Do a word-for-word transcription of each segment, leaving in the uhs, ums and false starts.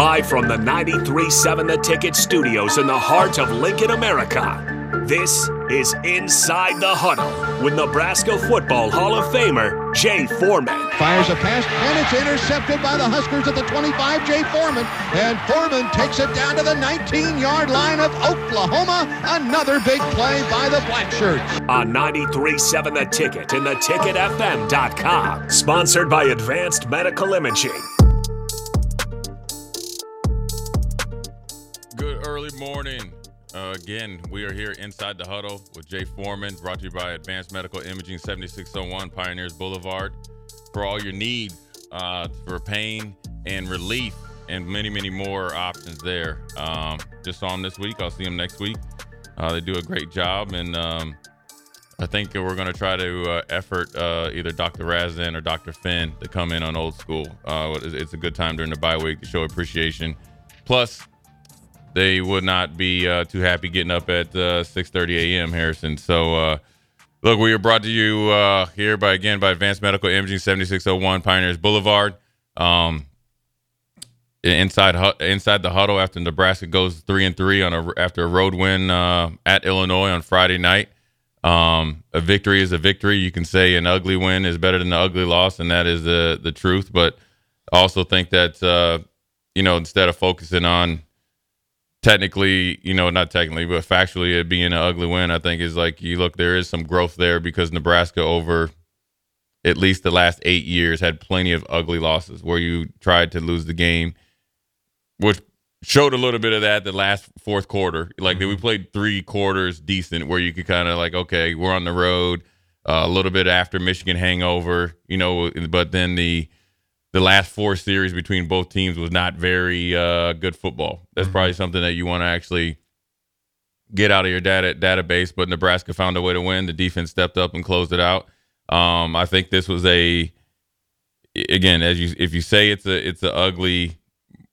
Live from the ninety-three point seven The Ticket studios in the heart of Lincoln, America, this is Inside the Huddle with Nebraska Football Hall of Famer Jay Foreman. Fires a pass, and it's intercepted by the Huskers at the twenty-five, Jay Foreman. And Foreman takes it down to the nineteen-yard line of Oklahoma. Another big play by the Blackshirts. On ninety-three point seven The Ticket and the ticket f m dot com. Sponsored by Advanced Medical Imaging. Good early morning. Uh, again, we are here inside the huddle with Jay Foreman, brought to you by Advanced Medical Imaging, seventy-six oh one Pioneers Boulevard, for all your need uh, for pain and relief and many, many more options there. Um, just saw them this week. I'll see them next week. Uh, they do a great job, and um, I think we're going to try to uh, effort uh, either Doctor Razin or Doctor Finn to come in on Old School. Uh, it's a good time during the bye week to show appreciation. Plus, they would not be uh, too happy getting up at uh, six thirty a.m., Harrison. So, uh, look, we are brought to you uh, here by, again, by Advanced Medical Imaging, seventy-six oh one Pioneers Boulevard. Um, inside inside the huddle after Nebraska goes three and three on a, after a road win uh, at Illinois on Friday night. Um, a victory is a victory. You can say an ugly win is better than an ugly loss, and that is the, the truth. But I also think that, uh, you know, instead of focusing on technically, you know, not technically, but factually it being an ugly win, I think is like, you look, there is some growth there because Nebraska over at least the last eight years had plenty of ugly losses where you tried to lose the game, which showed a little bit of that the last fourth quarter. Like mm-hmm. we played three quarters decent where you could kind of like, okay, we're on the road uh, a little bit after Michigan hangover, you know, but then the The last four series between both teams was not very uh, good football. That's mm-hmm. probably something that you want to actually get out of your data database, but Nebraska found a way to win. The defense stepped up and closed it out. Um, I think this was a, again, as you if you say it's a it's an ugly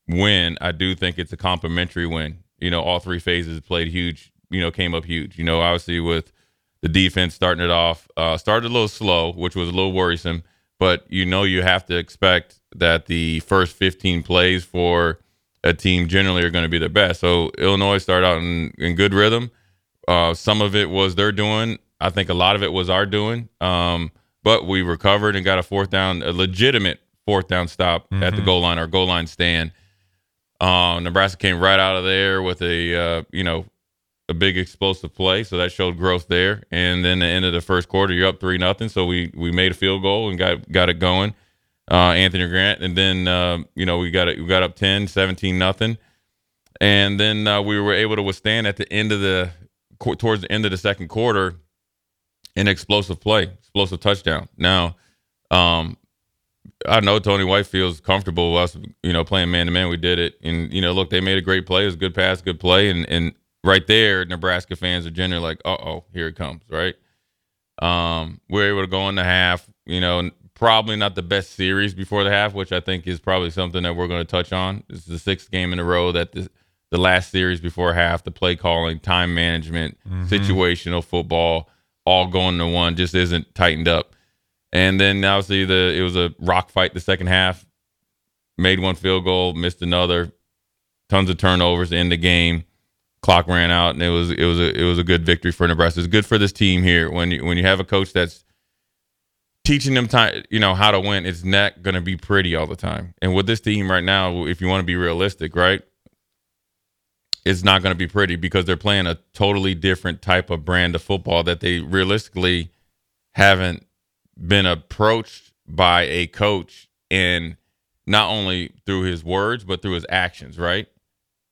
win, I do think it's a complimentary win. You know, all three phases played huge, you know, came up huge. You know, obviously with the defense starting it off, uh, started a little slow, which was a little worrisome. But you know you have to expect that the first fifteen plays for a team generally are going to be the best. So Illinois started out in, in good rhythm. Uh, some of it was their doing. I think a lot of it was our doing. Um, but we recovered and got a fourth down, a legitimate fourth down stop mm-hmm. at the goal line or goal line stand. Um, Nebraska came right out of there with a uh, you know a big explosive play, so that showed growth there. And then the end of the first quarter, you're up three nothing. So we we made a field goal and got got it going, uh, Anthony Grant. And then uh, you know we got it, we got up ten, seventeen nothing. And then uh, we were able to withstand at the end of the towards the end of the second quarter an explosive play, explosive touchdown. Now, um, I know Tony White feels comfortable with us, you know, playing man to man. We did it, and you know, look, they made a great play. It was a good pass, good play, and and. Right there, Nebraska fans are generally like, uh-oh, here it comes, right? Um, we're able to go in the half, you know, probably not the best series before the half, which I think is probably something that we're going to touch on. This is the sixth game in a row that the, the last series before half, the play calling, time management, mm-hmm. situational football, all going to one, just isn't tightened up. And then obviously the it was a rock fight the second half, made one field goal, missed another, tons of turnovers to end the game. Clock ran out, and it was it was a it was a good victory for Nebraska. It's good for this team here when you, when you have a coach that's teaching them time, you know, how to win. It's not going to be pretty all the time. And with this team right now, if you want to be realistic, right, it's not going to be pretty because they're playing a totally different type of brand of football that they realistically haven't been approached by a coach, and not only through his words but through his actions, right?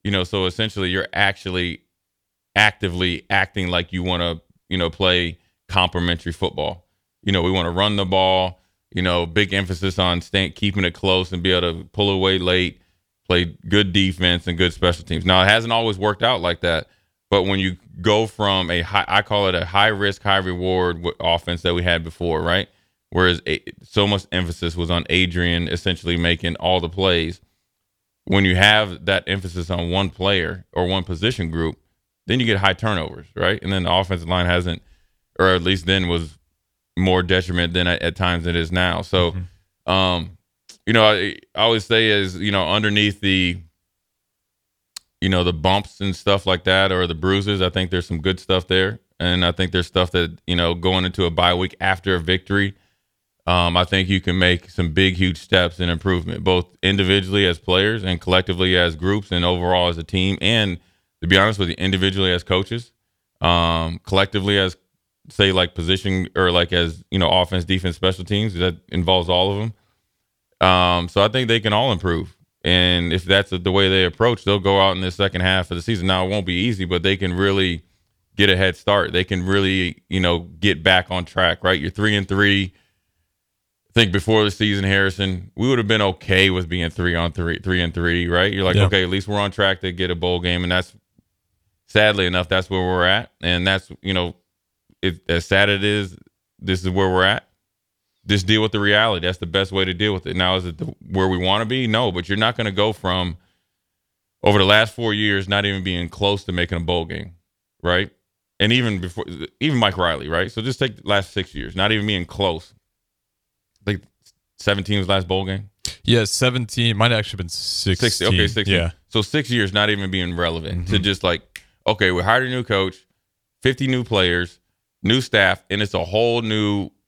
You know, so essentially you're actually actively acting like you want to, you know, play complimentary football. You know, we want to run the ball, you know, big emphasis on staying, keeping it close and be able to pull away late, play good defense and good special teams. Now, it hasn't always worked out like that. But when you go from a high, I call it a high risk, high reward offense that we had before, right? Whereas so much emphasis was on Adrian essentially making all the plays. When you have that emphasis on one player or one position group, then you get high turnovers, right? And then the offensive line hasn't, or at least then was more detriment than at, at times it is now. So, mm-hmm. um, you know, I, I always say is, you know, underneath the you know, the bumps and stuff like that, or the bruises. I think there's some good stuff there. And I think there's stuff that, you know, going into a bye week after a victory, um, I think you can make some big, huge steps in improvement, both individually as players and collectively as groups and overall as a team. And to be honest with you, individually as coaches, um, collectively as, say, like position or like as, you know, offense, defense, special teams, that involves all of them. Um, so I think they can all improve. And if that's the way they approach, they'll go out in the second half of the season. Now, it won't be easy, but they can really get a head start. They can really, you know, get back on track, right? You're three and three. I think before the season, Harrison, we would have been okay with being three on three, three and three, right? You're like, yeah. okay, at least we're on track to get a bowl game. And that's, sadly enough, that's where we're at. And that's, you know, it, as sad it is, this is where we're at. Just deal with the reality. That's the best way to deal with it. Now, is it the, where we want to be? No, but you're not going to go from over the last four years not even being close to making a bowl game, right? And even before, even Mike Riley, right? So just take the last six years, not even being close. Like seventeen was the last bowl game? Yeah, seventeen. Might have actually been sixteen. sixty, okay, sixteen. Yeah. So six years not even being relevant mm-hmm. to just like, okay, we hired a new coach, fifty new players, new staff, and it's a whole new –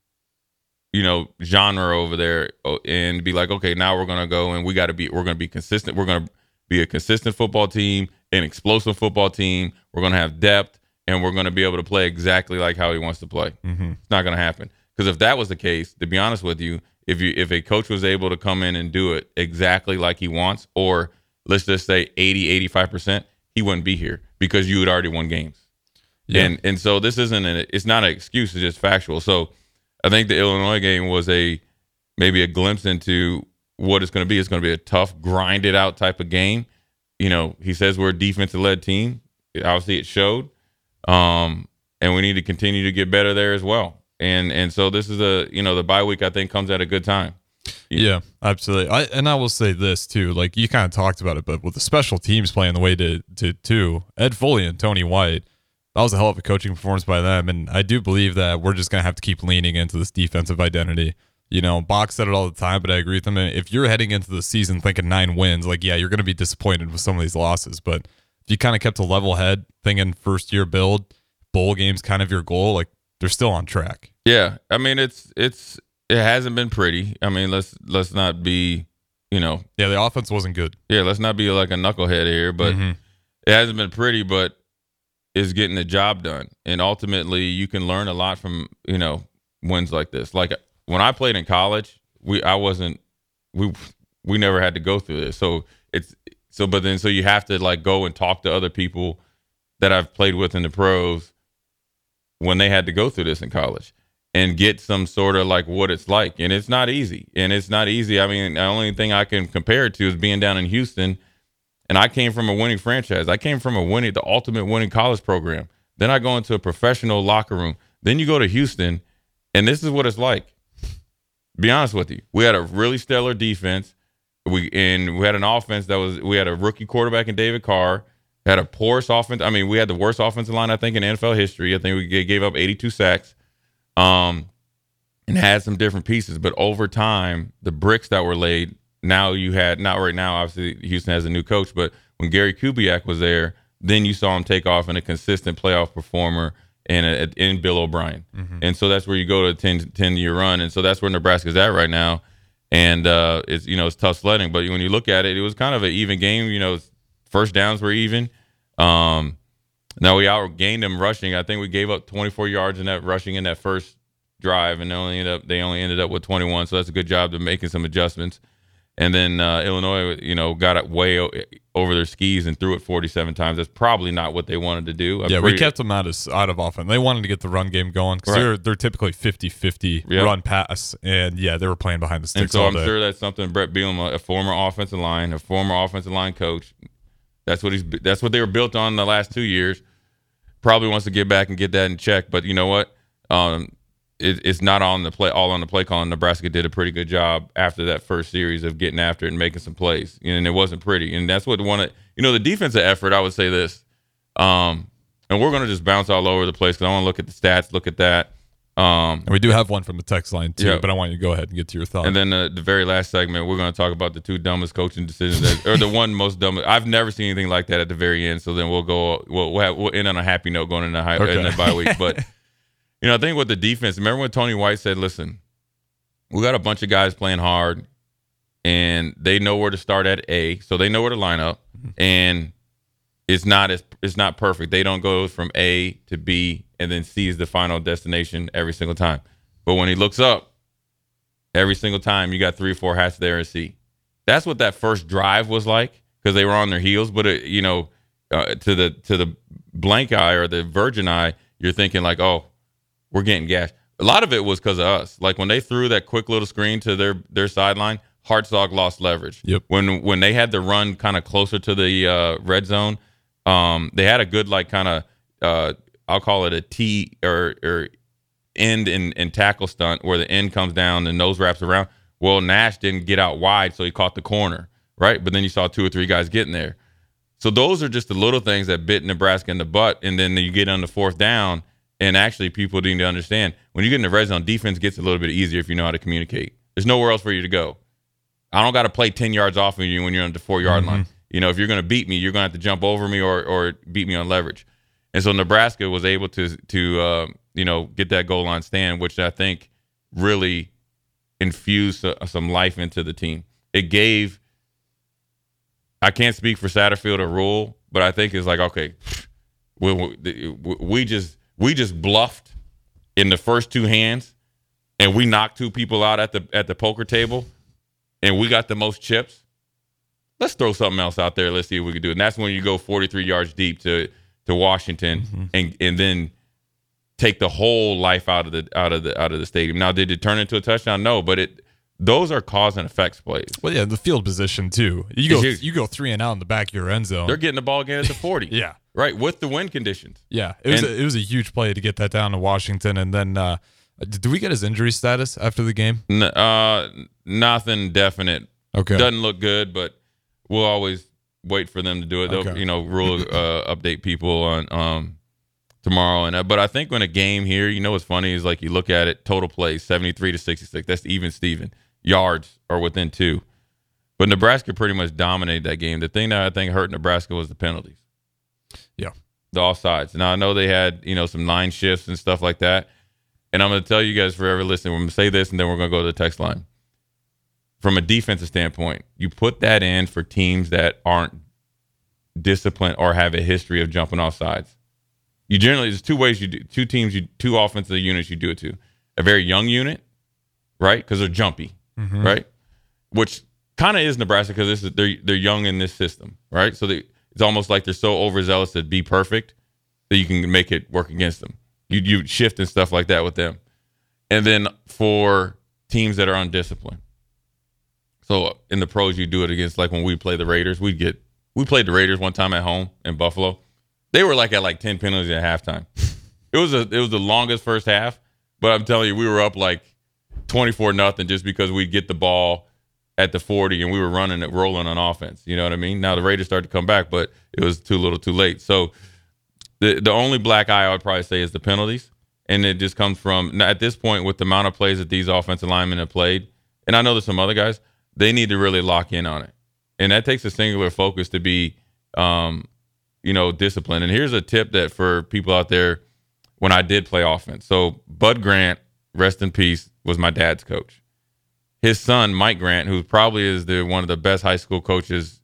you know, genre over there, and be like, okay, now we're going to go and we got to be, we're going to be consistent. We're going to be a consistent football team, an explosive football team. We're going to have depth and we're going to be able to play exactly like how he wants to play. Mm-hmm. It's not going to happen. Because if that was the case, to be honest with you, if you, if a coach was able to come in and do it exactly like he wants, or let's just say eighty, eighty-five percent, he wouldn't be here because you had already won games. Yeah. And, and so this isn't an, it's not an excuse. It's just factual. So, I think the Illinois game was a maybe a glimpse into what it's going to be. It's going to be a tough, grinded out type of game. You know, he says we're a defensive-led team. It, obviously, it showed. Um, and we need to continue to get better there as well. And and so this is a, you know, the bye week, I think, comes at a good time. You yeah, know? Absolutely. I, and I will say this, too. Like, you kind of talked about it, but with the special teams playing the way to, to too, Ed Foley and Tony White, that was a hell of a coaching performance by them, and I do believe that we're just going to have to keep leaning into this defensive identity. You know, Bach said it all the time, but I agree with him. If you're heading into the season thinking nine wins, like, yeah, you're going to be disappointed with some of these losses, but if you kind of kept a level head, thinking first-year build, bowl game's kind of your goal, like, they're still on track. Yeah, I mean, it's it's it hasn't been pretty. I mean, let's let's not be, you know. Yeah, the offense wasn't good. Yeah, let's not be like a knucklehead here, but mm-hmm. it hasn't been pretty, but is getting the job done. And ultimately you can learn a lot from, you know, wins like this. Like when I played in college, we, I wasn't, we, we never had to go through this. So it's, so, but then, so you have to like go and talk to other people that I've played with in the pros when they had to go through this in college and get some sort of like what it's like. And it's not easy. And it's not easy. I mean, the only thing I can compare it to is being down in Houston. And I came from a winning franchise. I came from a winning, the ultimate winning college program. Then I go into a professional locker room. Then you go to Houston, and this is what it's like. Be honest with you. We had a really stellar defense. We and we had an offense that was, we had a rookie quarterback in David Carr, had a poor offense. I mean, we had the worst offensive line, I think, in N F L history. I think we gave up eighty-two sacks um, and had some different pieces. But over time, the bricks that were laid, now you had, not right now, obviously Houston has a new coach, but when Gary Kubiak was there, then you saw him take off and a consistent playoff performer and in Bill O'Brien. Mm-hmm. And so that's where you go to a ten, ten-year run. And so that's where Nebraska's at right now. And uh, it's, you know, it's tough sledding. But when you look at it, it was kind of an even game. You know, first downs were even. Um, now we outgained them rushing. I think we gave up twenty-four yards in that rushing in that first drive, and they only ended up, they only ended up with twenty-one. So that's a good job to making some adjustments. And then uh, Illinois, you know, got it way o- over their skis and threw it forty-seven times. That's probably not what they wanted to do. I'm yeah, pretty... we kept them out of, out of offense. They wanted to get the run game going because right. they're, they're typically fifty-fifty yep. run pass. And, yeah, they were playing behind the sticks and so all I'm day. Sure that's something Brett Bielema, a former offensive line, a former offensive line coach, that's what he's. That's what they were built on the last two years, probably wants to get back and get that in check. But you know what? Um, It, it's not on the play, all on the play calling. Nebraska did a pretty good job after that first series of getting after it and making some plays, and it wasn't pretty. And that's what one of, you know, the defensive effort. I would say this, um, and we're going to just bounce all over the place because I want to look at the stats, look at that. Um, and we do have one from the text line, too, yeah. but I want you to go ahead and get to your thoughts. And then uh, the very last segment, we're going to talk about the two dumbest coaching decisions, that, or the one most dumbest. I've never seen anything like that at the very end, so then we'll go we'll we'll, have, we'll end on a happy note going into high, okay. in the bye week. But, you know, I think with the defense, remember when Tony White said, listen, we got a bunch of guys playing hard, and they know where to start at A, so they know where to line up, and it's not as it's not perfect. They don't go from A to B and then C is the final destination every single time. But when he looks up, every single time you got three or four hats there and C. That's what that first drive was like because they were on their heels. But it, you know, uh, to the to the blank eye or the virgin eye, you're thinking like, oh, we're getting gashed. A lot of it was because of us. Like when they threw that quick little screen to their their sideline, Hartzog lost leverage. Yep. When when they had to run kind of closer to the uh, red zone. Um, they had a good, like, kind of, uh, I'll call it a T or, or end and, and tackle stunt where the end comes down and nose wraps around. Well, Nash didn't get out wide, so he caught the corner, right? But then you saw two or three guys getting there. So those are just the little things that bit Nebraska in the butt, and then you get on the fourth down, and actually people need to understand, when you get in the red zone, defense gets a little bit easier if you know how to communicate. There's nowhere else for you to go. I don't got to play ten yards off of you when you're on the four-yard mm-hmm. line. You know, if you're going to beat me, you're going to have to jump over me or or beat me on leverage. And so Nebraska was able to, to uh, you know, get that goal line stand, which I think really infused a, some life into the team. It gave – I can't speak for Satterfield or Rhule, but I think it's like, okay, we, we, we just we just bluffed in the first two hands and we knocked two people out at the at the poker table and we got the most chips. Let's throw something else out there. Let's see what we can do. And that's when you go forty-three yards deep to to Washington, mm-hmm. and and then take the whole life out of the out of the out of the stadium. Now, did it turn into a touchdown? No, but it those are cause and effects plays. Well, yeah, the field position too. You go you go three and out in the back of your end zone. They're getting the ball again at the forty. Yeah, right, with the wind conditions. Yeah, it was and, a, it was a huge play to get that down to Washington, and then. Uh, did we get his injury status after the game? N- uh, nothing definite. Okay, doesn't look good, but. We'll always wait for them to do it. They'll, okay. you know, Rhule uh, update people on um, tomorrow. And uh, but I think when a game here, you know, what's funny is like you look at it, total plays seventy-three to sixty-six. That's even Steven. Yards are within two, but Nebraska pretty much dominated that game. The thing that I think hurt Nebraska was the penalties. Yeah, the offsides. Now I know they had you know some line shifts and stuff like that. And I'm going to tell you guys forever. Listen, we're going to say this, and then we're going to go to the text line. From a defensive standpoint, you put that in for teams that aren't disciplined or have a history of jumping off sides. You generally, there's two ways you do, two teams, you, two offensive units you do it to. A very young unit, right? Because they're jumpy, mm-hmm. right? Which kind of is Nebraska because they're, they're young in this system, right? So they, it's almost like they're so overzealous to be perfect that you can make it work against them. You, you shift and stuff like that with them. And then for teams that are undisciplined. So in the pros, you do it against, like when we play the Raiders, we get, we played the Raiders one time at home in Buffalo. They were like at like ten penalties at halftime. It was a, it was the longest first half, but I'm telling you, we were up like twenty-four nothing just because we'd get the ball at the forty and we were running it, rolling on offense. You know what I mean? Now the Raiders started to come back, but it was too little too late. So the, the only black eye I would probably say is the penalties. And it just comes from at this point with the amount of plays that these offensive linemen have played. And I know there's some other guys. They need to really lock in on it. And that takes a singular focus to be, um, you know, disciplined. And here's a tip that for people out there, when I did play offense. So Bud Grant, rest in peace, was my dad's coach. His son, Mike Grant, who probably is the one of the best high school coaches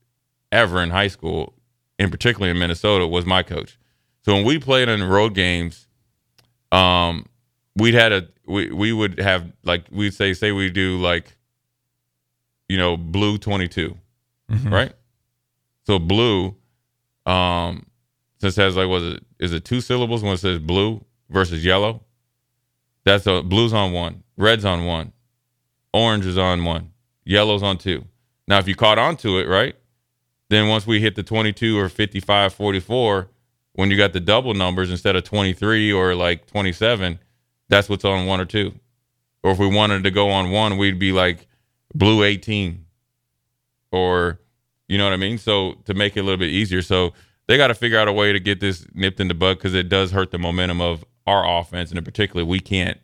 ever in high school, and particularly in Minnesota, was my coach. So when we played in road games, um, we'd had a, we, we would have like, we'd say, say we do like, you know, blue twenty-two, mm-hmm. right? So blue, um, since has like, was it, is it two syllables when it says blue versus yellow? That's a blue's on one, red's on one, orange is on one, yellow's on two. Now, if you caught onto it, right? Then once we hit the twenty-two or fifty-five, forty-four, when you got the double numbers instead of twenty-three or like twenty-seven, that's what's on one or two. Or if we wanted to go on one, we'd be like, blue eighteen, or you know what I mean? So to make it a little bit easier. So they got to figure out a way to get this nipped in the bud because it does hurt the momentum of our offense. And in particular, we can't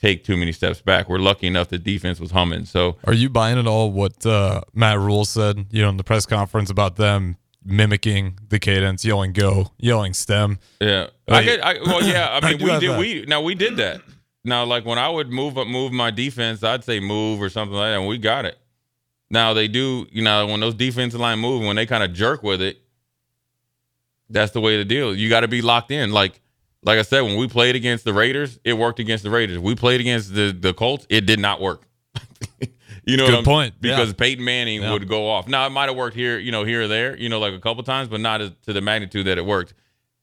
take too many steps back. We're lucky enough the defense was humming. So are you buying at all what uh, Matt Rhule said, you know, in the press conference about them mimicking the cadence, yelling go, yelling stem? Yeah. I, I, could, I well, yeah, I mean, I we did that. we now we did that. Now, like when I would move up, move my defense, I'd say move or something like that, and we got it. Now they do, you know, when those defensive line move, when they kind of jerk with it, that's the way to deal. You got to be locked in. Like, like I said, when we played against the Raiders, it worked against the Raiders. We played against the, the Colts, it did not work. You know, good what point. Because yeah. Peyton Manning yeah. would go off. Now it might have worked here, you know, here or there, you know, like a couple times, but not as, to the magnitude that it worked.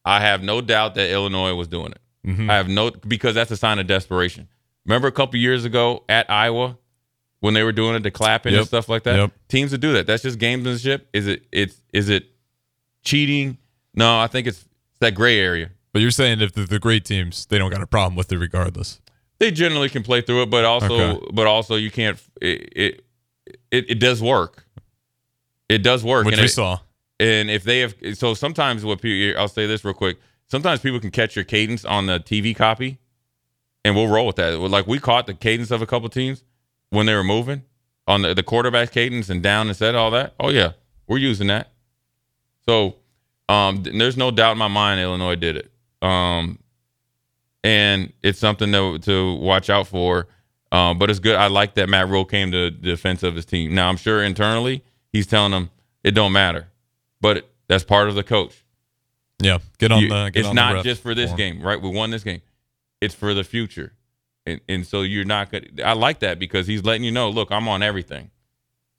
I have no doubt that Illinois was doing it. Mm-hmm. I have no, because that's a sign of desperation. Remember a couple years ago at Iowa when they were doing it, the clapping yep. and stuff like that. Yep. Teams that do that, that's just gamesmanship. Is it? It's is it cheating? No, I think it's, it's that gray area. But you're saying if the, the great teams, they don't got a problem with it regardless. They generally can play through it, but also, okay. but also you can't. It it, it it does work. It does work, which and we it, saw. And if they have, so sometimes what people, I'll say this real quick. Sometimes people can catch your cadence on the T V copy, and we'll roll with that. Like we caught the cadence of a couple teams when they were moving on the, the quarterback cadence and down and set all that. Oh yeah, we're using that. So um, there's no doubt in my mind Illinois did it. Um, and it's something to, to watch out for. Uh, but it's good. I like that Matt Rhule came to the defense of his team. Now I'm sure internally he's telling them it don't matter, but that's part of the coach. Yeah, get on you, the. Get it's on not the just for this form. Game, right? We won this game. It's for the future, and and so you're not gonna. I like that because he's letting you know. Look, I'm on everything.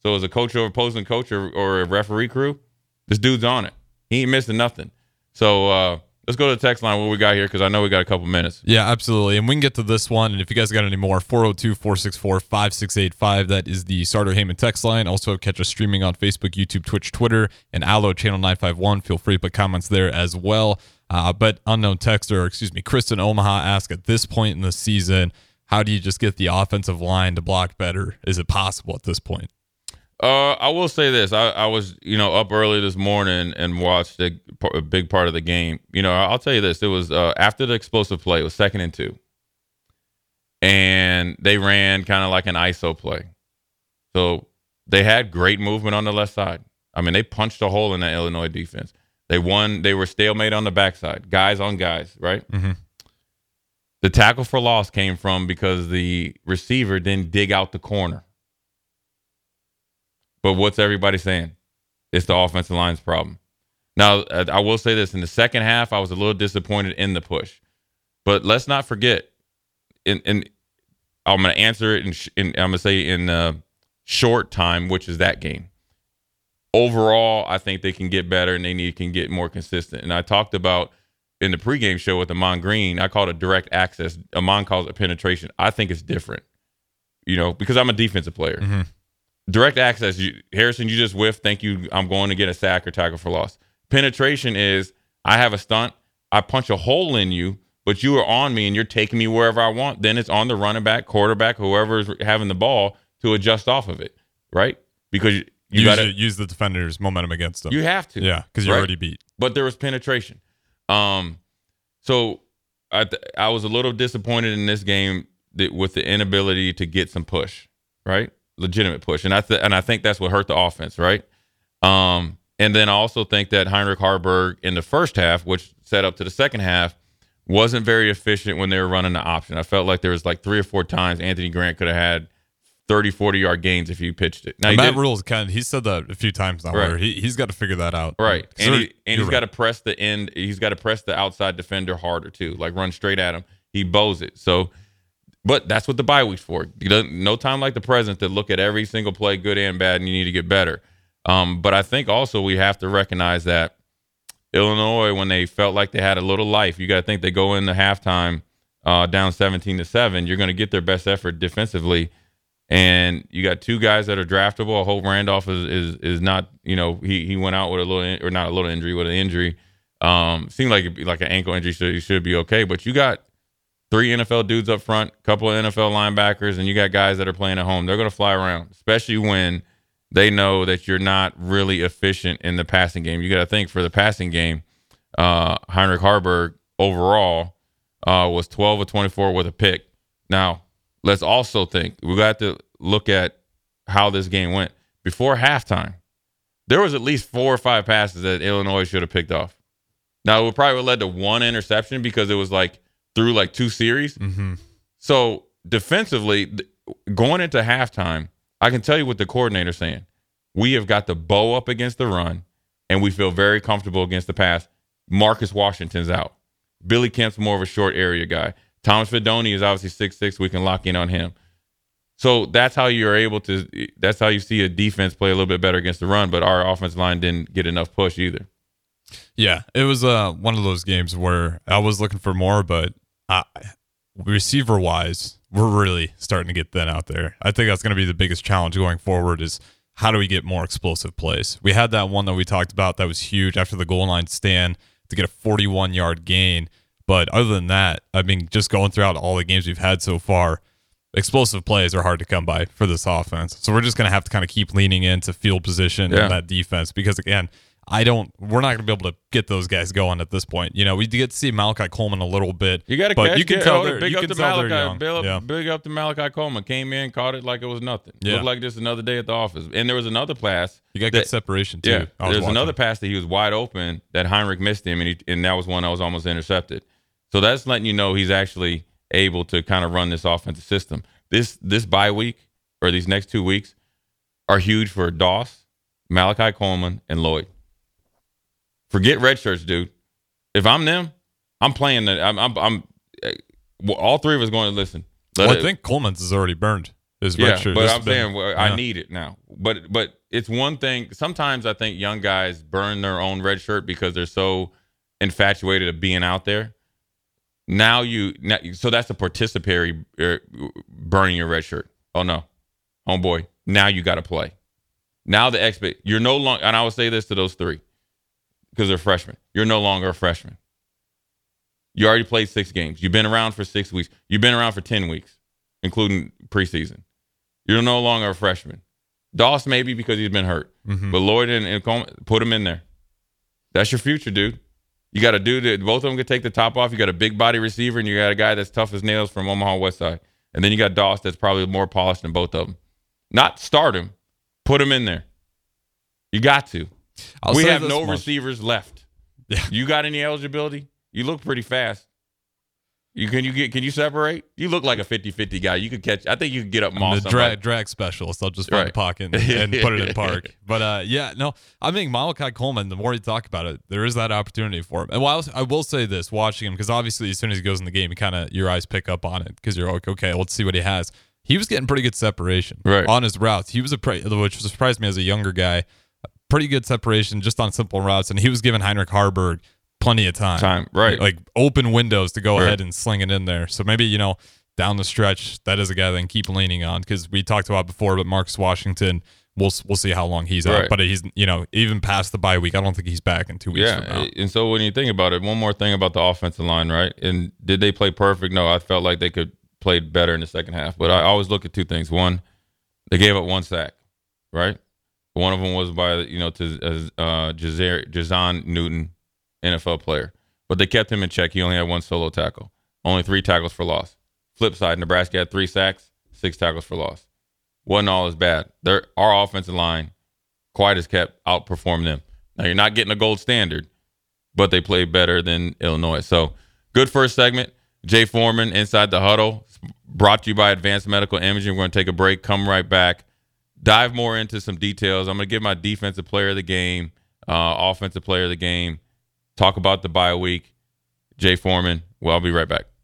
So as a coach or opposing coach or, or a referee crew, this dude's on it. He ain't missing nothing. So uh, let's go to the text line. What we got here? Because I know we got a couple minutes. Yeah, absolutely. And we can get to this one. And if you guys got any more, four oh two, four six four, five six eight five. That is the Sartor-Heyman text line. Also, catch us streaming on Facebook, YouTube, Twitch, Twitter, and Allo Channel nine fifty-one. Feel free to put comments there as well. Uh, but unknown texter, or excuse me, Kristen Omaha asked, at this point in the season, how do you just get the offensive line to block better? Is it possible at this point? Uh, I will say this. I, I was, you know, up early this morning and watched a, a big part of the game. You know, I'll tell you this. It was uh, after the explosive play, it was second and two. And they ran kind of like an I S O play. So they had great movement on the left side. I mean, they punched a hole in that Illinois defense. They won. They were stalemate on the backside. Guys on guys, right? Mm-hmm. The tackle for loss came from because the receiver didn't dig out the corner. But what's everybody saying? It's the offensive line's problem. Now, I will say this. In the second half, I was a little disappointed in the push. But let's not forget, and, and I'm going to answer it, in, in, I'm going to say in uh, short time, which is that game. Overall, I think they can get better, and they need can get more consistent. And I talked about in the pregame show with Amon Green, I called it direct access. Amon calls it penetration. I think it's different, you know, because I'm a defensive player. Mm-hmm. Direct access, you, Harrison, you just whiff. Thank you. I'm going to get a sack or tackle for loss. Penetration is I have a stunt. I punch a hole in you, but you are on me and you're taking me wherever I want. Then it's on the running back, quarterback, whoever is having the ball to adjust off of it, right? Because you, you got to use the defender's momentum against them. You have to. Yeah, because you're right? already beat. But there was penetration. Um, so I, th- I was a little disappointed in this game that with the inability to get some push, right? Legitimate push, and I th- and I think that's what hurt the offense, right? Um, and then I also think that Heinrich Haarberg in the first half, which set up to the second half, wasn't very efficient when they were running the option. I felt like there was like three or four times Anthony Grant could have had thirty, forty yard gains if you pitched it. Now Matt Rhule's kind of, he said that a few times now. Right. He he's got to figure that out, right? And he, and he's right. got to press the end. He's got to press the outside defender harder too, like run straight at him. He bows it so. But that's what the bye week's for. You don't, no time like the present to look at every single play, good and bad, and you need to get better. Um, but I think also we have to recognize that Illinois, when they felt like they had a little life, you got to think they go into halftime uh, down seventeen to seven. You're going to get their best effort defensively, and you got two guys that are draftable. I hope Randolph is is is not. You know, he he went out with a little in, or not a little injury, with an injury. Um, seemed like it'd be like an ankle injury, so he should be okay. But you got three N F L dudes up front, couple of N F L linebackers, and you got guys that are playing at home. They're going to fly around, especially when they know that you're not really efficient in the passing game. You got to think for the passing game, uh, Heinrich Haarberg overall uh, was twelve of twenty-four with a pick. Now, let's also think, we're going to have to look at how this game went. Before halftime, there was at least four or five passes that Illinois should have picked off. Now, it would probably have led to one interception because it was like through like two series. Mm-hmm. So defensively, going into halftime, I can tell you what the coordinator's saying. We have got the bow up against the run, and we feel very comfortable against the pass. Marcus Washington's out. Billy Kemp's more of a short area guy. Thomas Fedoni is obviously six six. We can lock in on him. So that's how you're able to – that's how you see a defense play a little bit better against the run, but our offensive line didn't get enough push either. Yeah, it was uh, one of those games where I was looking for more, but I, receiver-wise, we're really starting to get thin out there. I think that's going to be the biggest challenge going forward is – how do we get more explosive plays? We had that one that we talked about that was huge after the goal line stand to get a forty-one-yard gain. But other than that, I mean, just going throughout all the games we've had so far, explosive plays are hard to come by for this offense. So we're just going to have to kind of keep leaning into field position yeah. and that defense because, again, I don't. We're not going to be able to get those guys going at this point. You know, we get to see Malachi Coleman a little bit. You got to catch. You can tell. They're, big you up can to tell Malachi. Big up, yeah. big up to Malachi Coleman. Came in, caught it like it was nothing. Yeah. Looked like just another day at the office. And there was another pass. You got good separation too. Yeah, there's another pass that he was wide open that Heinrich missed him, and he, and that was one that was almost intercepted. So that's letting you know he's actually able to kind of run this offensive system. This this bye week or these next two weeks are huge for Doss, Malachi Coleman, and Lloyd. Forget red shirts, dude. If I'm them, I'm playing. The, I'm, I'm, I'm. All three of us going to listen. Well, I think Coleman's is already burned. His red yeah, shirt. But I'm been, saying well, yeah. I need it now. But but it's one thing. Sometimes I think young guys burn their own red shirt because they're so infatuated of being out there. Now you. Now, so that's a participatory burning your red shirt. Oh no, homeboy. Now you got to play. Now the expect you're no longer. And I will say this to those three. Because they're freshmen. You're no longer a freshman. You already played six games. You've been around for six weeks. You've been around for ten weeks, including preseason. You're no longer a freshman. Doss maybe because he's been hurt. Mm-hmm. But Lloyd and, and Coleman, put him in there. That's your future, dude. You got a dude that both of them can take the top off. You got a big body receiver, and you got a guy that's tough as nails from Omaha West Side. And then you got Doss that's probably more polished than both of them. Not start him. Put him in there. You got to. I'll we have no much. receivers left. Yeah. You got any eligibility? You look pretty fast. You can you get can you separate? You look like a fifty-fifty guy. You could catch. I think you could get up moss. The drag drag specialist. I'll just find right. pocket and, and put it in park. But uh, yeah, no. I think Malachi Coleman. The more you talk about it, there is that opportunity for him. And while I will say this, watching him because obviously as soon as he goes in the game, you kind of your eyes pick up on it because you're like, okay, let's see what he has. He was getting pretty good separation right. on his routes. He was a pre- which surprised me as a younger guy. Pretty good separation just on simple routes, and he was giving Heinrich Haarberg plenty of time. Time, right. Like open windows to go right. ahead and sling it in there. So maybe, you know, down the stretch, that is a guy that can keep leaning on because we talked about before, but Marcus Washington, we'll we'll see how long he's right. out. But he's, you know, even past the bye week, I don't think he's back in two weeks yeah, from now. And so when you think about it, one more thing about the offensive line, right? And did they play perfect? No, I felt like they could play better in the second half. But I always look at two things. One, they gave up one sack, right? One of them was by, you know, to uh, Jason Newton, N F L player. But they kept him in check. He only had one solo tackle. Only three tackles for loss. Flip side, Nebraska had three sacks, six tackles for loss. Wasn't all as bad. Their, our offensive line, quite as kept, outperformed them. Now, you're not getting a gold standard, but they played better than Illinois. So, good first segment. Jay Foreman, Inside the Huddle, brought to you by Advanced Medical Imaging. We're going to take a break. Come right back. Dive more into some details. I'm going to give my defensive player of the game, uh, offensive player of the game, talk about the bye week, Jay Foreman. Well, I'll be right back.